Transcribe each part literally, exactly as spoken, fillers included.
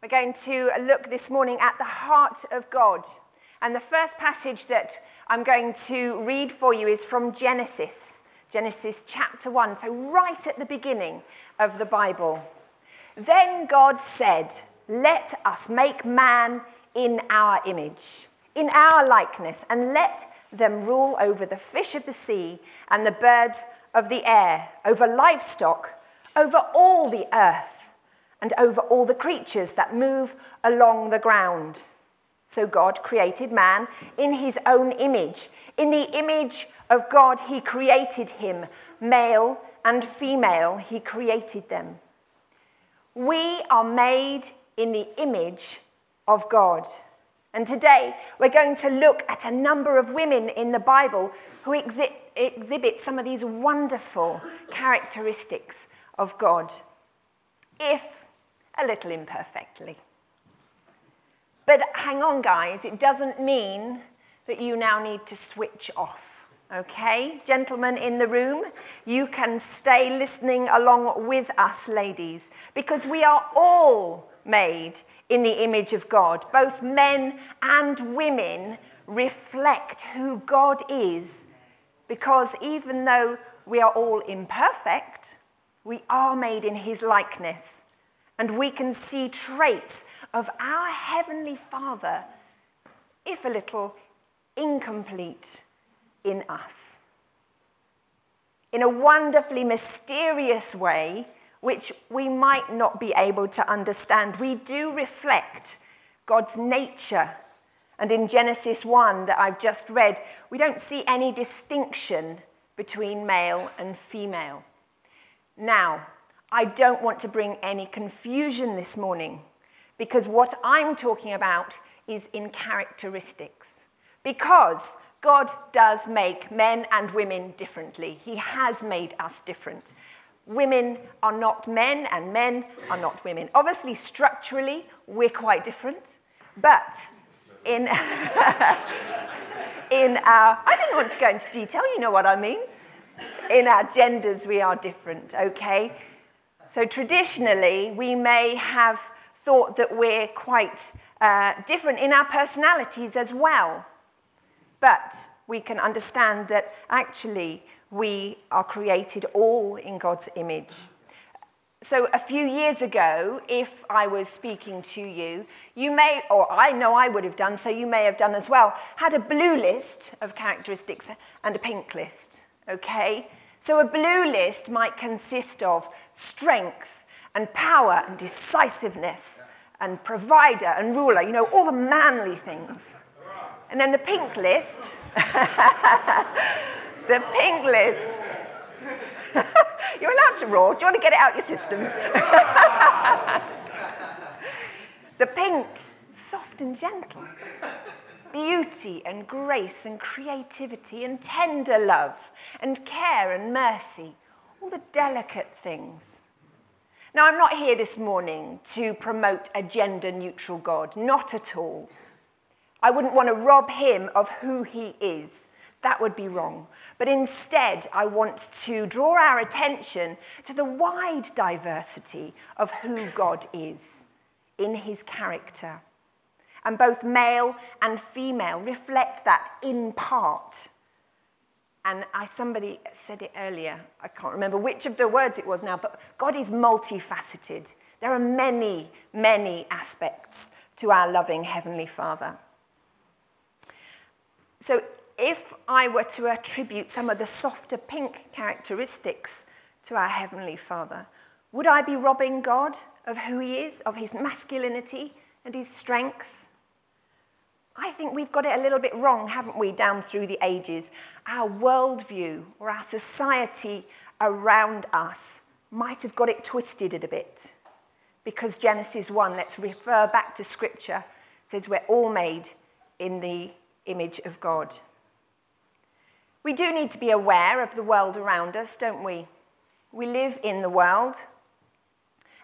We're going to look this morning at the heart of God. And the first passage that I'm going to read for you is from Genesis, Genesis chapter one, so right at the beginning of the Bible. Then God said, "Let us make man in our image, in our likeness, and let them rule over the fish of the sea and the birds of the air, over livestock, over all the earth, and over all the creatures that move along the ground." So God created man in his own image. In the image of God, he created him. Male and female, he created them. We are made in the image of God. And today, we're going to look at a number of women in the Bible who exhi- exhibit some of these wonderful characteristics of God, if a little imperfectly. But hang on, guys, it doesn't mean that you now need to switch off, okay? Gentlemen in the room, you can stay listening along with us, ladies, because we are all made in the image of God. Both men and women reflect who God is, because even though we are all imperfect, we are made in his likeness. And we can see traits of our Heavenly Father, if a little incomplete, in us. In a wonderfully mysterious way, which we might not be able to understand, we do reflect God's nature. And in Genesis one that I've just read, we don't see any distinction between male and female. Now, I don't want to bring any confusion this morning, because what I'm talking about is in characteristics. Because God does make men and women differently. He has made us different. Women are not men, and men are not women. Obviously, structurally, we're quite different, but in, in our... I didn't want to go into detail, you know what I mean. In our genders, we are different, okay? So traditionally, we may have thought that we're quite uh, different in our personalities as well. But we can understand that actually we are created all in God's image. So a few years ago, if I was speaking to you, you may, or I know I would have done, so you may have done as well, had a blue list of characteristics and a pink list, okay? So a blue list might consist of strength and power and decisiveness and provider and ruler, you know, all the manly things. And then the pink list, the pink list, you're allowed to roar, do you want to get it out your systems? The pink, soft and gentle, beauty and grace and creativity and tender love and care and mercy, all the delicate things. Now, I'm not here this morning to promote a gender-neutral God, not at all. I wouldn't want to rob him of who he is. That would be wrong. But instead, I want to draw our attention to the wide diversity of who God is in his character. And both male and female reflect that in part. And I, somebody said it earlier, I can't remember which of the words it was now, but God is multifaceted. There are many, many aspects to our loving Heavenly Father. So if I were to attribute some of the softer pink characteristics to our Heavenly Father, would I be robbing God of who he is, of his masculinity and his strength? I think we've got it a little bit wrong, haven't we, down through the ages? Our worldview or our society around us might have got it twisted a bit. Because Genesis one, let's refer back to Scripture, says we're all made in the image of God. We do need to be aware of the world around us, don't we? We live in the world,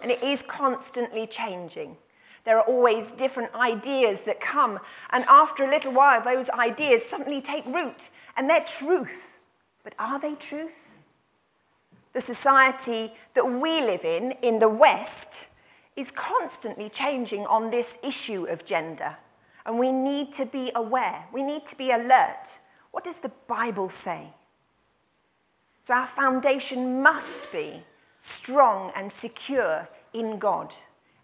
and it is constantly changing. There are always different ideas that come, and after a little while, those ideas suddenly take root, and they're truth. But are they truth? The society that we live in, in the West, is constantly changing on this issue of gender, and we need to be aware. We need to be alert. What does the Bible say? So our foundation must be strong and secure in God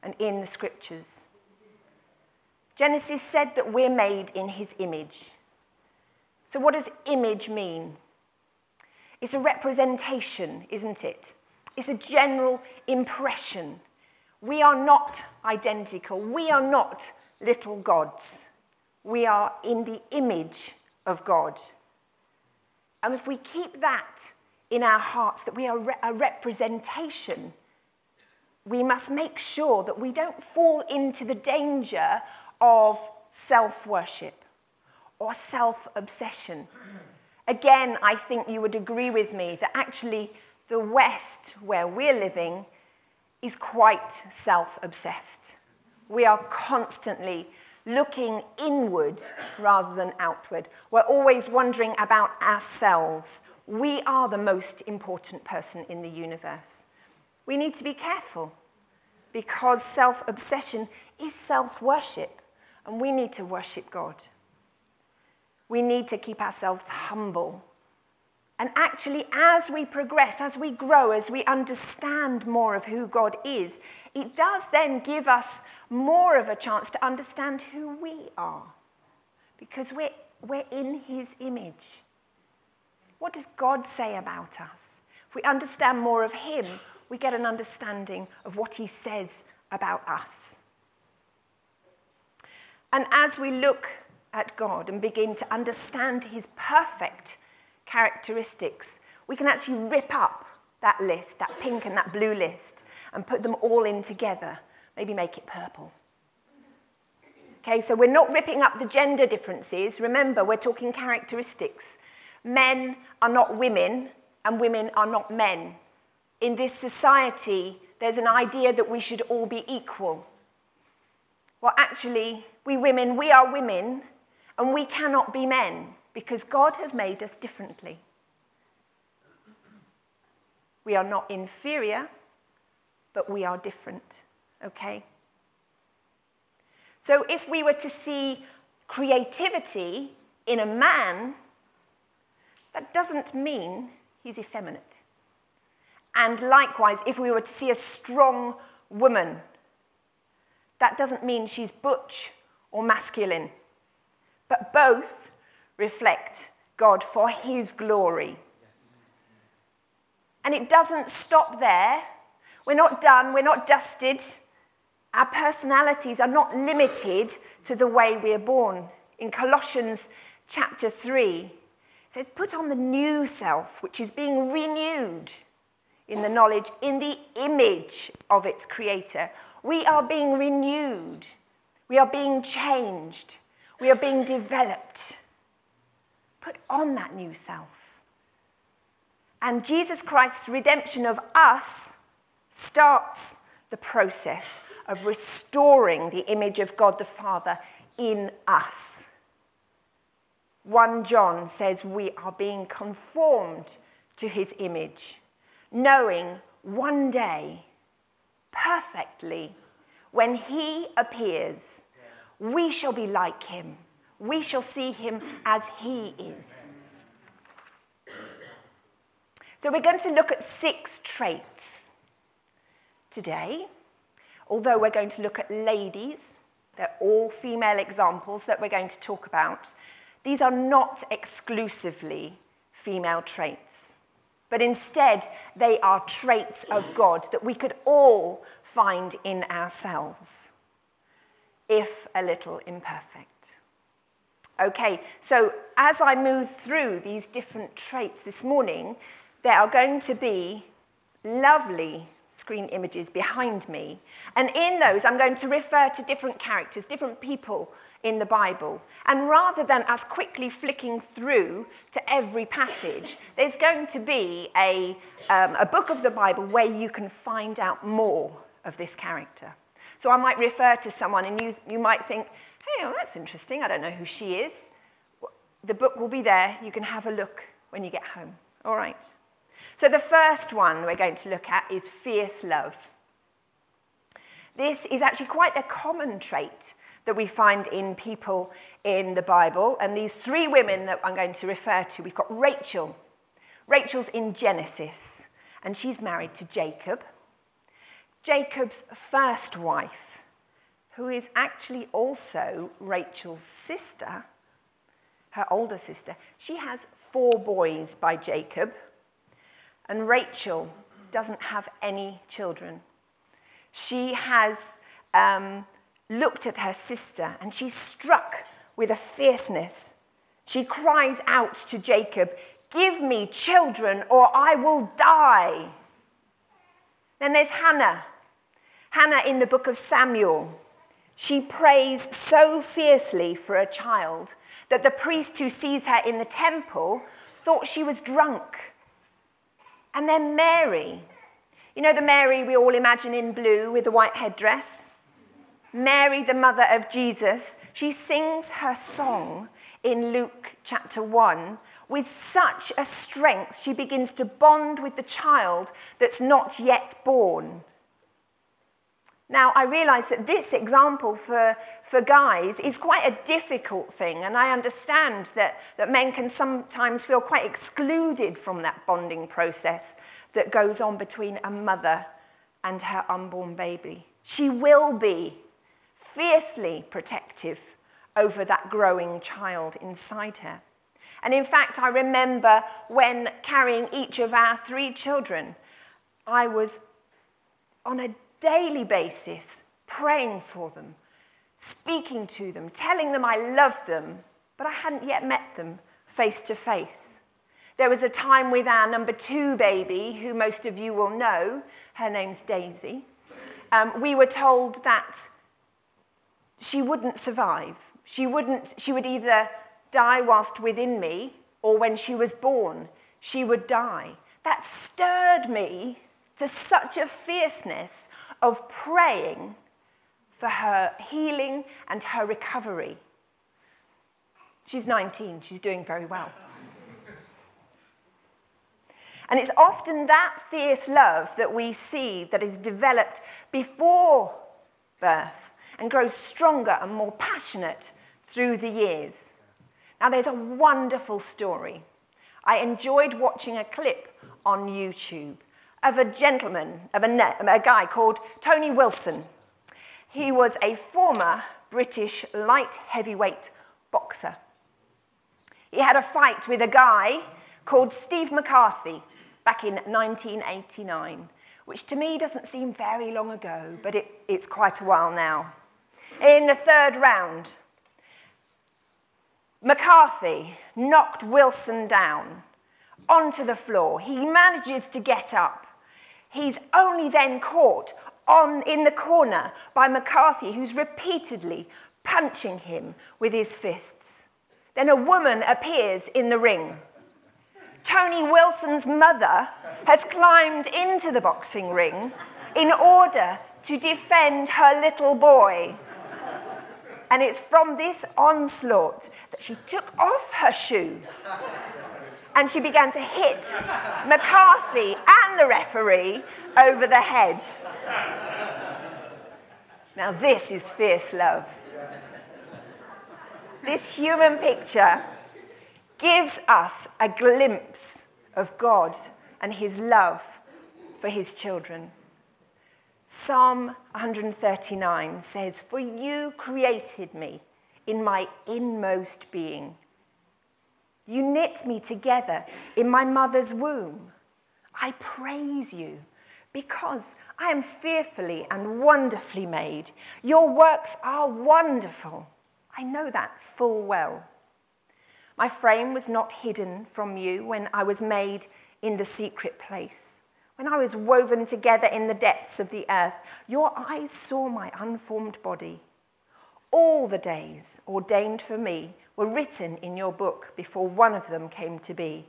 and in the Scriptures. Genesis said that we're made in his image. So what does image mean? It's a representation, isn't it? It's a general impression. We are not identical. We are not little gods. We are in the image of God. And if we keep that in our hearts, that we are a representation, we must make sure that we don't fall into the danger of self-worship or self-obsession. Again, I think you would agree with me that actually the West, where we're living, is quite self-obsessed. We are constantly looking inward rather than outward. We're always wondering about ourselves. We are the most important person in the universe. We need to be careful because self-obsession is self-worship, and we need to worship God. We need to keep ourselves humble. And actually, as we progress, as we grow, as we understand more of who God is, it does then give us more of a chance to understand who we are, because we're, we're in his image. What does God say about us? If we understand more of him, we get an understanding of what he says about us. And as we look at God and begin to understand his perfect characteristics, we can actually rip up that list, that pink and that blue list, and put them all in together, maybe make it purple. Okay, so we're not ripping up the gender differences. Remember, we're talking characteristics. Men are not women, and women are not men. In this society, there's an idea that we should all be equal. Well, actually, we women, we are women, and we cannot be men because God has made us differently. We are not inferior, but we are different, okay? So if we were to see creativity in a man, that doesn't mean he's effeminate. And likewise, if we were to see a strong woman, that doesn't mean she's butch or masculine, but both reflect God for his glory. And it doesn't stop there. We're not done, we're not dusted. Our personalities are not limited to the way we are born. In Colossians chapter three, it says, put on the new self, which is being renewed in the knowledge, in the image of its creator. We are being renewed. We are being changed. We are being developed. Put on that new self. And Jesus Christ's redemption of us starts the process of restoring the image of God the Father in us. First John says we are being conformed to his image, knowing one day perfectly, when he appears, we shall be like him. We shall see him as he is. So we're going to look at six traits today. Although we're going to look at ladies, they're all female examples that we're going to talk about. These are not exclusively female traits, but instead, they are traits of God that we could all find in ourselves, if a little imperfect. Okay, so as I move through these different traits this morning, there are going to be lovely screen images behind me. And in those, I'm going to refer to different characters, different people in the Bible. And rather than us quickly flicking through to every passage, there's going to be a, um, a book of the Bible where you can find out more of this character. So I might refer to someone and you, you might think, hey, well, that's interesting, I don't know who she is. The book will be there, you can have a look when you get home. All right. So the first one we're going to look at is fierce love. This is actually quite a common trait that we find in people in the Bible. And these three women that I'm going to refer to, we've got Rachel. Rachel's in Genesis, and she's married to Jacob. Jacob's first wife, who is actually also Rachel's sister, her older sister, she has four boys by Jacob, and Rachel doesn't have any children. She has um, looked at her sister, and she's struck with a fierceness. She cries out to Jacob, "Give me children, or I will die." Then there's Hannah. Hannah in the book of Samuel. She prays so fiercely for a child that the priest who sees her in the temple thought she was drunk. And then Mary. You know the Mary we all imagine in blue with the white headdress? Mary, the mother of Jesus, she sings her song in Luke chapter one with such a strength, she begins to bond with the child that's not yet born. Now, I realise that this example for, for guys is quite a difficult thing, and I understand that, that men can sometimes feel quite excluded from that bonding process that goes on between a mother and her unborn baby. She will be fiercely protective over that growing child inside her. And in fact, I remember when carrying each of our three children, I was on a daily basis praying for them, speaking to them, telling them I loved them, but I hadn't yet met them face to face. There was a time with our number two baby, who most of you will know, her name's Daisy. Um, we were told that she wouldn't survive. She wouldn't, she would either die whilst within me, or when she was born, she would die. That stirred me to such a fierceness of praying for her healing and her recovery. She's nineteen, she's doing very well. And it's often that fierce love that we see that is developed before birth and grows stronger and more passionate through the years. Now, there's a wonderful story. I enjoyed watching a clip on YouTube of a gentleman, of a, ne- a guy called Tony Wilson. He was a former British light heavyweight boxer. He had a fight with a guy called Steve McCarthy back in nineteen eighty-nine, which to me doesn't seem very long ago, but it, it's quite a while now. In the third round, McCarthy knocked Wilson down onto the floor. He manages to get up. He's only then caught on in the corner by McCarthy, who's repeatedly punching him with his fists. Then a woman appears in the ring. Tony Wilson's mother has climbed into the boxing ring in order to defend her little boy. And it's from this onslaught that she took off her shoe and she began to hit McCarthy and the referee over the head. Now this is fierce love. This human picture gives us a glimpse of God and his love for his children. Psalm one thirty-nine says, "For you created me in my inmost being. You knit me together in my mother's womb. I praise you because I am fearfully and wonderfully made. Your works are wonderful. I know that full well. My frame was not hidden from you when I was made in the secret place. When I was woven together in the depths of the earth, your eyes saw my unformed body. All the days ordained for me were written in your book before one of them came to be."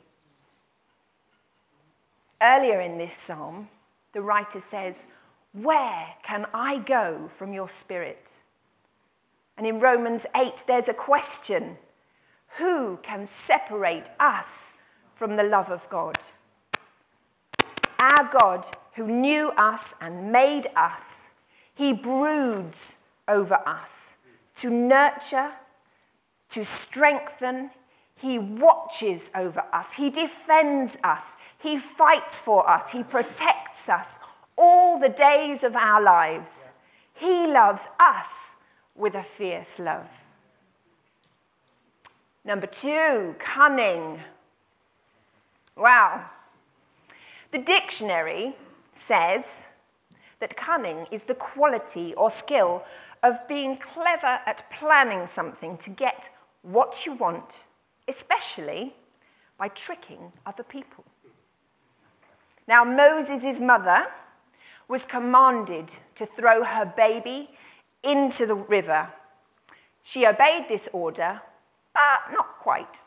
Earlier in this psalm, the writer says, "Where can I go from your spirit?" And in Romans eight, there's a question: who can separate us from the love of God? Our God, who knew us and made us, He broods over us to nurture, to strengthen. He watches over us. He defends us. He fights for us. He protects us all the days of our lives. He loves us with a fierce love. Number two, cunning. Wow. The dictionary says that cunning is the quality or skill of being clever at planning something to get what you want, especially by tricking other people. Now, Moses' mother was commanded to throw her baby into the river. She obeyed this order, but not quite.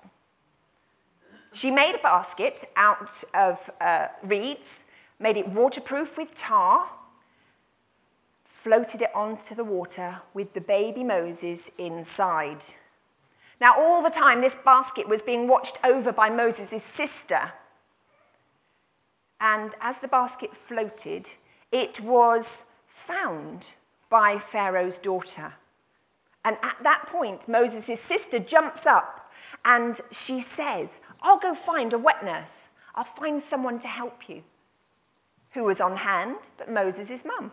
She made a basket out of uh, reeds, made it waterproof with tar, floated it onto the water with the baby Moses inside. Now, all the time, this basket was being watched over by Moses' sister. And as the basket floated, it was found by Pharaoh's daughter. And at that point, Moses' sister jumps up and she says, "I'll go find a wet nurse. I'll find someone to help you." Who was on hand but Moses' mum?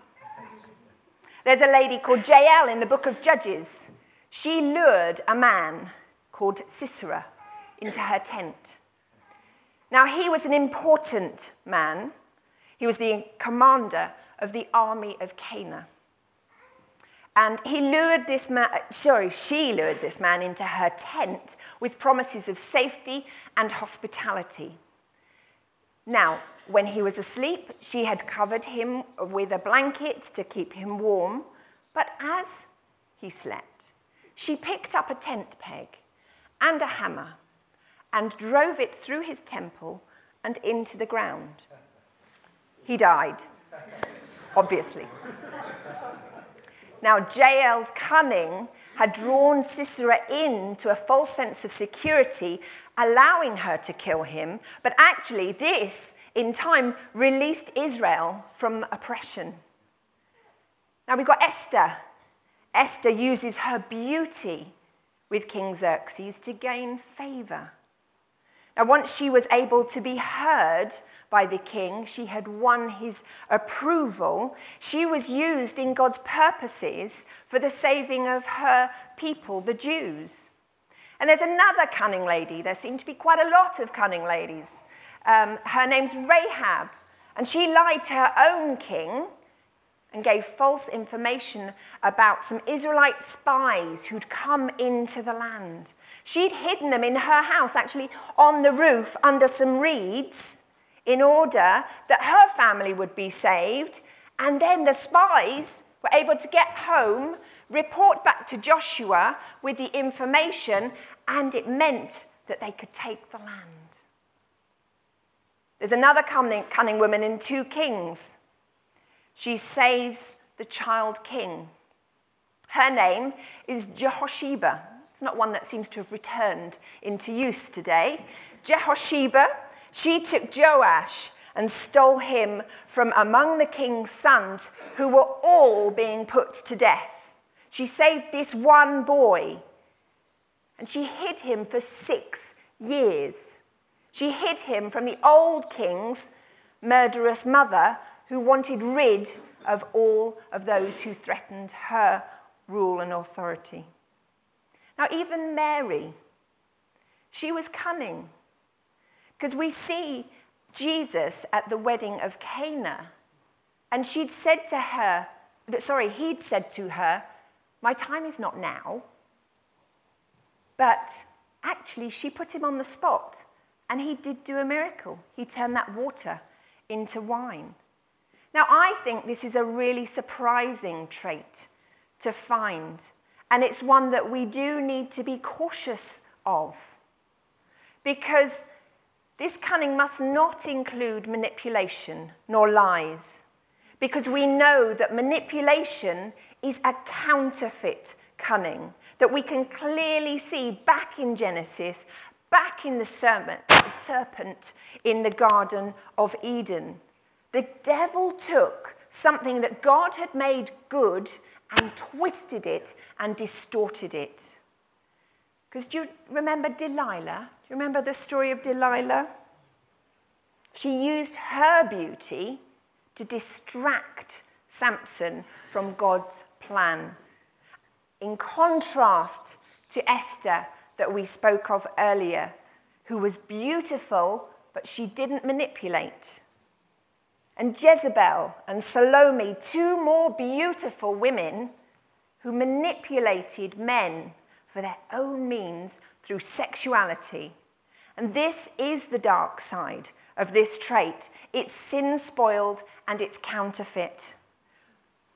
There's a lady called Jael in the book of Judges. She lured a man called Sisera into her tent. Now, he was an important man. He was the commander of the army of Canaan. And he lured this man, sorry, she lured this man into her tent with promises of safety and hospitality. Now, when he was asleep, she had covered him with a blanket to keep him warm. But as he slept, she picked up a tent peg and a hammer and drove it through his temple and into the ground. He died, obviously. Now, Jael's cunning had drawn Sisera in to a false sense of security, allowing her to kill him. But actually, this, in time, released Israel from oppression. Now, we've got Esther. Esther uses her beauty with King Xerxes to gain favor. Now, once she was able to be heard by the king, she had won his approval. She was used in God's purposes for the saving of her people, the Jews. And there's another cunning lady. There seem to be quite a lot of cunning ladies. Um, her name's Rahab, and she lied to her own king and gave false information about some Israelite spies who'd come into the land. She'd hidden them in her house, actually on the roof under some reeds, in order that her family would be saved, and then the spies were able to get home, report back to Joshua with the information, and it meant that they could take the land. There's another cunning, cunning woman in Two Kings. She saves the child king. Her name is Jehosheba. It's not one that seems to have returned into use today. Jehosheba. She took Joash and stole him from among the king's sons, who were all being put to death. She saved this one boy, and she hid him for six years. She hid him from the old king's murderous mother, who wanted rid of all of those who threatened her rule and authority. Now, even Mary, she was cunning. Because we see Jesus at the wedding of Cana, and she'd said to her, sorry, he'd said to her, "My time is not now." But actually, she put him on the spot, and he did do a miracle. He turned that water into wine. Now, I think this is a really surprising trait to find, and it's one that we do need to be cautious of, because this cunning must not include manipulation nor lies, because we know that manipulation is a counterfeit cunning that we can clearly see back in Genesis, back in the serpent in the Garden of Eden. The devil took something that God had made good and twisted it and distorted it. Because do you remember Delilah? Do you remember the story of Delilah? She used her beauty to distract Samson from God's plan. In contrast to Esther that we spoke of earlier, who was beautiful, but she didn't manipulate. And Jezebel and Salome, two more beautiful women who manipulated men for their own means through sexuality. And this is the dark side of this trait. It's sin-spoiled and it's counterfeit.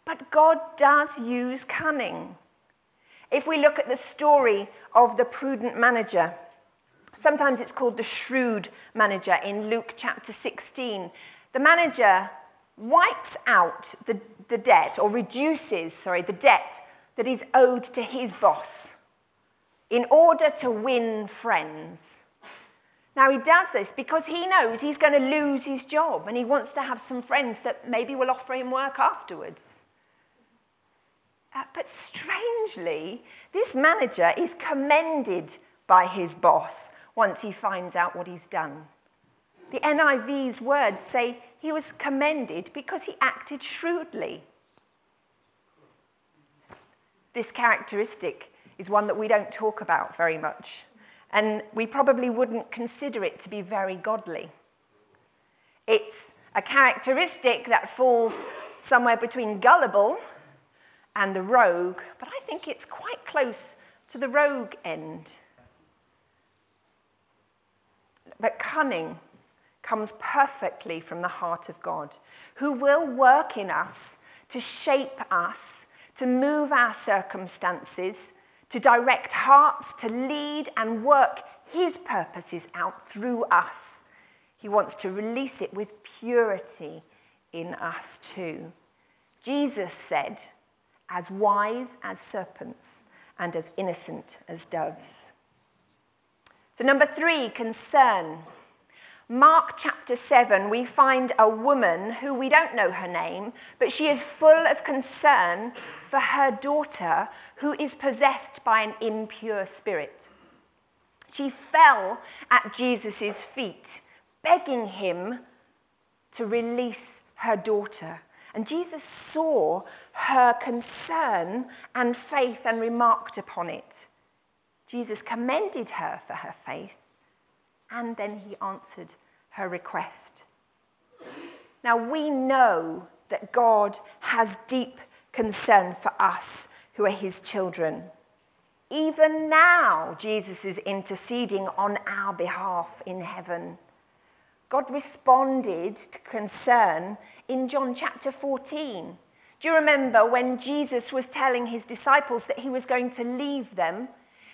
But God does use cunning. If we look at the story of the prudent manager, sometimes it's called the shrewd manager in Luke chapter sixteen, the manager wipes out the, the debt, or reduces, sorry, the debt that is owed to his boss in order to win friends. Now, he does this because he knows he's going to lose his job and he wants to have some friends that maybe will offer him work afterwards. Uh, but strangely, this manager is commended by his boss once he finds out what he's done. The N I V's words say he was commended because he acted shrewdly. This characteristic is one that we don't talk about very much. And we probably wouldn't consider it to be very godly. It's a characteristic that falls somewhere between gullible and the rogue, but I think it's quite close to the rogue end. But cunning comes perfectly from the heart of God, who will work in us to shape us, to move our circumstances, to direct hearts, to lead and work his purposes out through us. He wants to release it with purity in us too. Jesus said, as wise as serpents and as innocent as doves. So number three, concern. Mark chapter seven, we find a woman who we don't know her name, but she is full of concern for her daughter who is possessed by an impure spirit. She fell at Jesus' feet, begging him to release her daughter. And Jesus saw her concern and faith and remarked upon it. Jesus commended her for her faith, and then he answered her request. Now, we know that God has deep concern for us who are his children. Even now, Jesus is interceding on our behalf in heaven. God responded to concern in John chapter fourteen. Do you remember when Jesus was telling his disciples that he was going to leave them?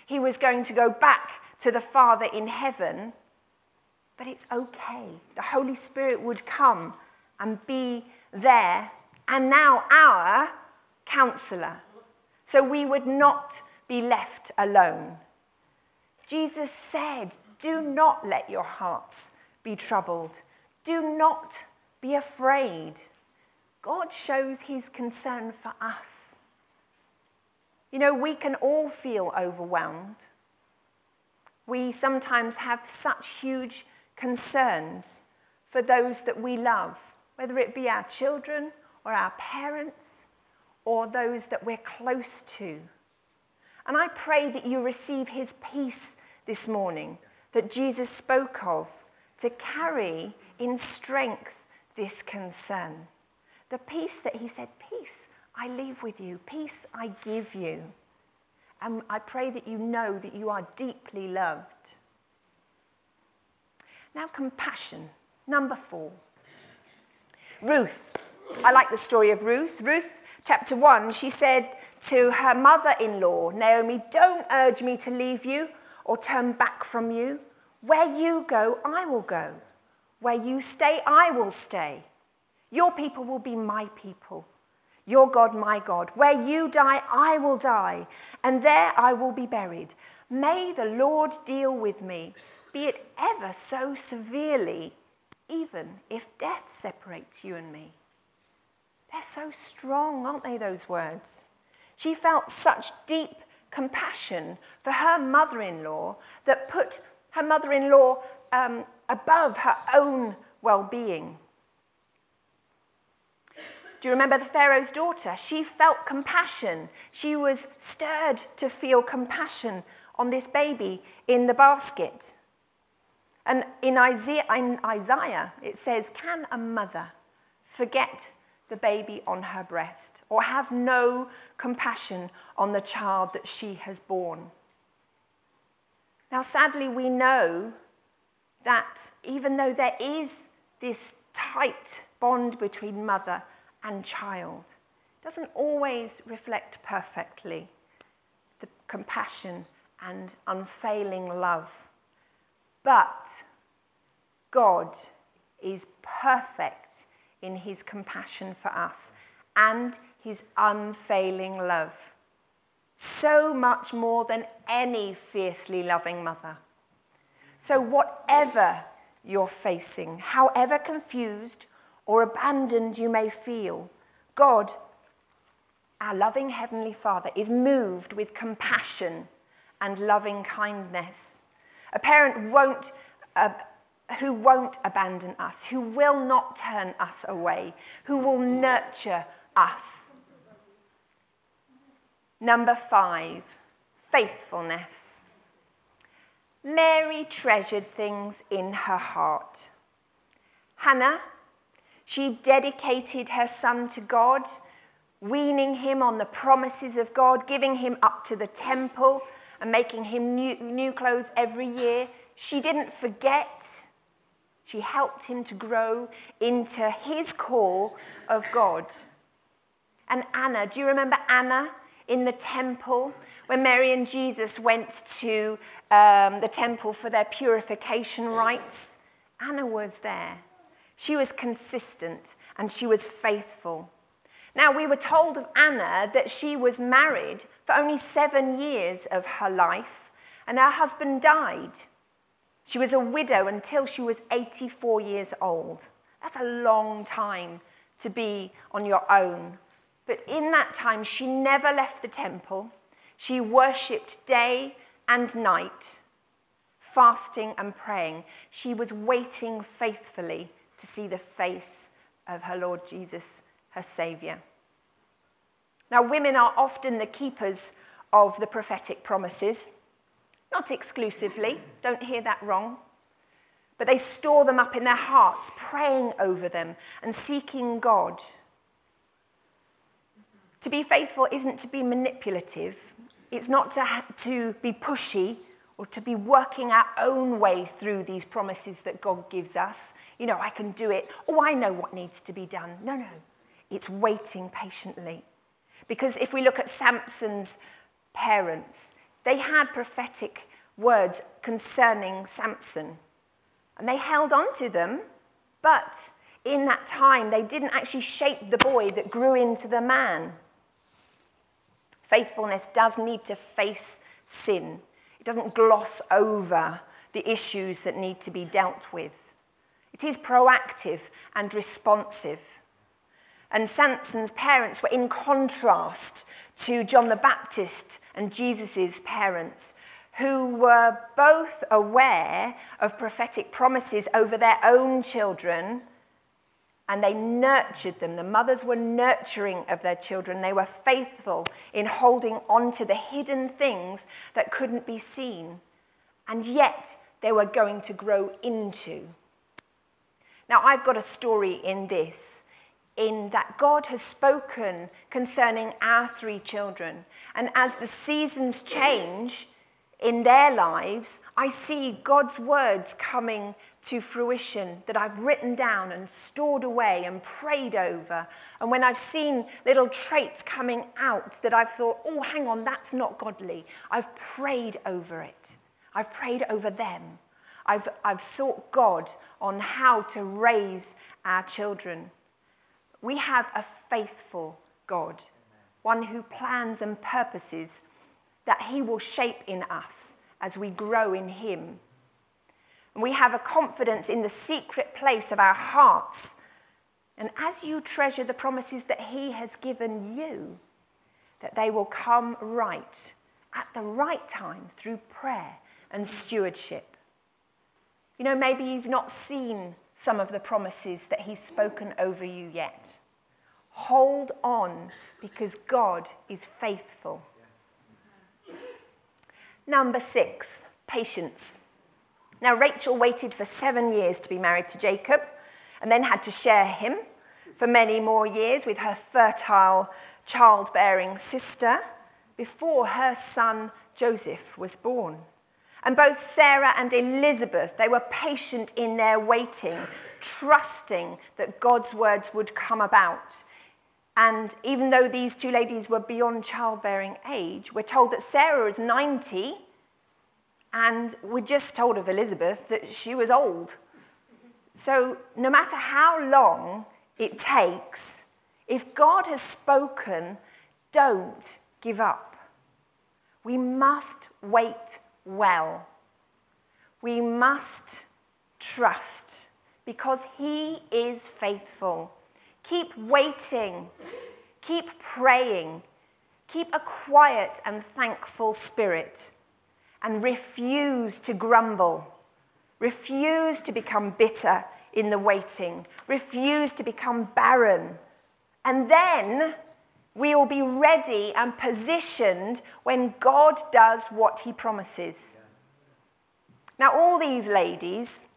He was going to go back to the Father in heaven. But it's okay. The Holy Spirit would come and be there, and now our counselor, so we would not be left alone. Jesus said, do not let your hearts be troubled. Do not be afraid. God shows his concern for us. You know, we can all feel overwhelmed. We sometimes have such huge concerns for those that we love, whether it be our children or our parents or those that we're close to. And I pray that you receive his peace this morning that Jesus spoke of, to carry in strength this concern. The peace that he said, peace I leave with you, peace I give you. And I pray that you know that you are deeply loved. Now, compassion, number four. Ruth. I like the story of Ruth. Ruth, chapter one, she said to her mother-in-law, Naomi, don't urge me to leave you or turn back from you. Where you go, I will go. Where you stay, I will stay. Your people will be my people. Your God, my God. Where you die, I will die, and there I will be buried. May the Lord deal with me, be it ever so severely, even if death separates you and me. They're so strong, aren't they, those words? She felt such deep compassion for her mother-in-law that put her mother-in-law um, above her own well-being. Do you remember the Pharaoh's daughter? She felt compassion. She was stirred to feel compassion on this baby in the basket. And in Isaiah, in Isaiah, it says, can a mother forget the baby on her breast or have no compassion on the child that she has born? Now, sadly, we know that even though there is this tight bond between mother and child, it doesn't always reflect perfectly the compassion and unfailing love. But God is perfect in his compassion for us and his unfailing love, so much more than any fiercely loving mother. So whatever you're facing, however confused or abandoned you may feel, God, our loving Heavenly Father, is moved with compassion and loving kindness. A parent won't, uh, who won't abandon us, who will not turn us away, who will nurture us. Number five, faithfulness. Mary treasured things in her heart. Hannah, she dedicated her son to God, weaning him on the promises of God, giving him up to the temple, and making him new, new clothes every year. She didn't forget. She helped him to grow into his call of God. And Anna, do you remember Anna in the temple? When Mary and Jesus went to um, the temple for their purification rites, Anna was there. She was consistent and she was faithful. Now, we were told of Anna that she was married for only seven years of her life, and her husband died. She was a widow until she was eighty-four years old. That's a long time to be on your own. But in that time, she never left the temple. She worshipped day and night, fasting and praying. She was waiting faithfully to see the face of her Lord Jesus, her Saviour. Now, women are often the keepers of the prophetic promises. Not exclusively, don't hear that wrong. But they store them up in their hearts, praying over them and seeking God. To be faithful isn't to be manipulative. It's not to, ha- to be pushy or to be working our own way through these promises that God gives us. You know, I can do it. Oh, I know what needs to be done. No, no. It's waiting patiently. Because if we look at Samson's parents, they had prophetic words concerning Samson. And they held on to them, but in that time, they didn't actually shape the boy that grew into the man. Faithfulness does need to face sin. It doesn't gloss over the issues that need to be dealt with. It is proactive and responsive. And Samson's parents were in contrast to John the Baptist and Jesus' parents, who were both aware of prophetic promises over their own children, and they nurtured them. The mothers were nurturing of their children. They were faithful in holding on to the hidden things that couldn't be seen, and yet they were going to grow into. Now, I've got a story in this. In that God has spoken concerning our three children. And as the seasons change in their lives, I see God's words coming to fruition that I've written down and stored away and prayed over. And when I've seen little traits coming out that I've thought, oh, hang on, that's not godly, I've prayed over it. I've prayed over them. I've, I've sought God on how to raise our children. We have a faithful God, one who plans and purposes that he will shape in us as we grow in him. And we have a confidence in the secret place of our hearts And as you treasure the promises that he has given you, that they will come right at the right time through prayer and stewardship. You know, maybe you've not seen some of the promises that he's spoken over you yet. Hold on, because God is faithful. Yes. Number six, patience. Now, Rachel waited for seven years to be married to Jacob, and then had to share him for many more years with her fertile, childbearing sister before her son Joseph was born. And both Sarah and Elizabeth, they were patient in their waiting, trusting that God's words would come about. And even though these two ladies were beyond childbearing age, we're told that Sarah is ninety, and we're just told of Elizabeth that she was old. So no matter how long it takes, if God has spoken, don't give up. We must wait well. We must trust, because he is faithful. Keep waiting. Keep praying. Keep a quiet and thankful spirit, and refuse to grumble. Refuse to become bitter in the waiting. Refuse to become barren. And then we will be ready and positioned when God does what he promises. Now, all these ladies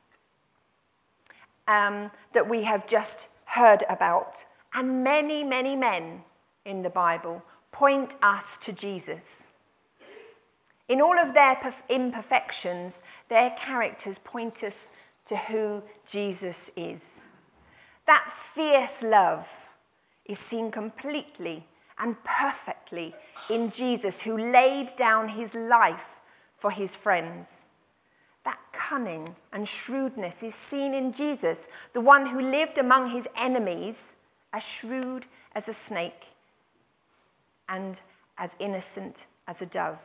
um, that we have just heard about, and many, many men in the Bible, point us to Jesus. In all of their imperfections, their characters point us to who Jesus is. That fierce love is seen completely and perfectly in Jesus, who laid down his life for his friends. That cunning and shrewdness is seen in Jesus, the one who lived among his enemies, as shrewd as a snake and as innocent as a dove.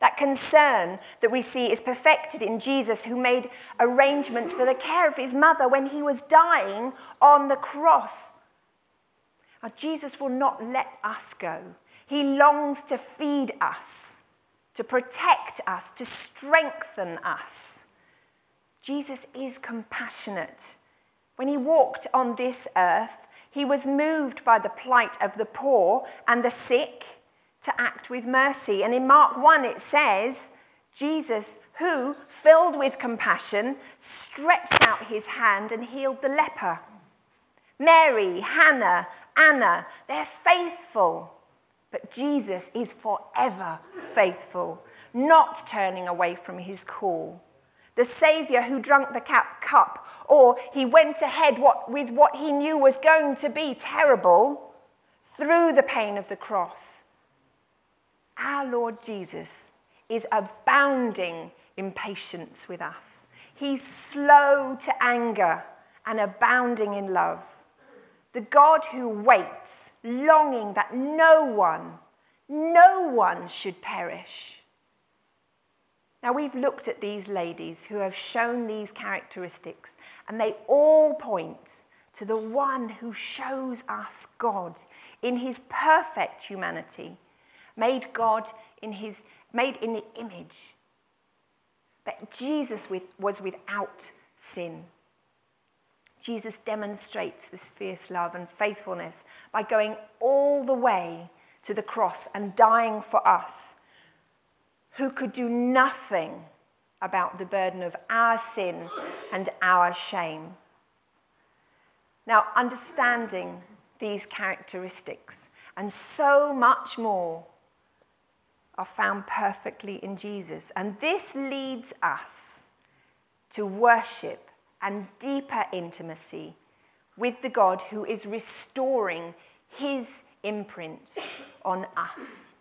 That concern that we see is perfected in Jesus, who made arrangements for the care of his mother when he was dying on the cross. Now, Jesus will not let us go. He longs to feed us, to protect us, to strengthen us. Jesus is compassionate. When he walked on this earth, he was moved by the plight of the poor and the sick, to act with mercy. And in Mark one it says, Jesus, who, filled with compassion, stretched out his hand and healed the leper. Mary, Hannah, Anna, they're faithful. But Jesus is forever faithful, not turning away from his call. The Saviour who drank the cup, or he went ahead what, with what he knew was going to be terrible, through the pain of the cross. Our Lord Jesus is abounding in patience with us. He's slow to anger and abounding in love. The God who waits, longing that no one, no one should perish. Now, we've looked at these ladies who have shown these characteristics, and they all point to the one who shows us God in his perfect humanity. Made God in his, made in the image. But Jesus with, was without sin. Jesus demonstrates this fierce love and faithfulness by going all the way to the cross and dying for us, who could do nothing about the burden of our sin and our shame. Now, understanding these characteristics and so much more are found perfectly in Jesus. And this leads us to worship and deeper intimacy with the God who is restoring his imprint on us.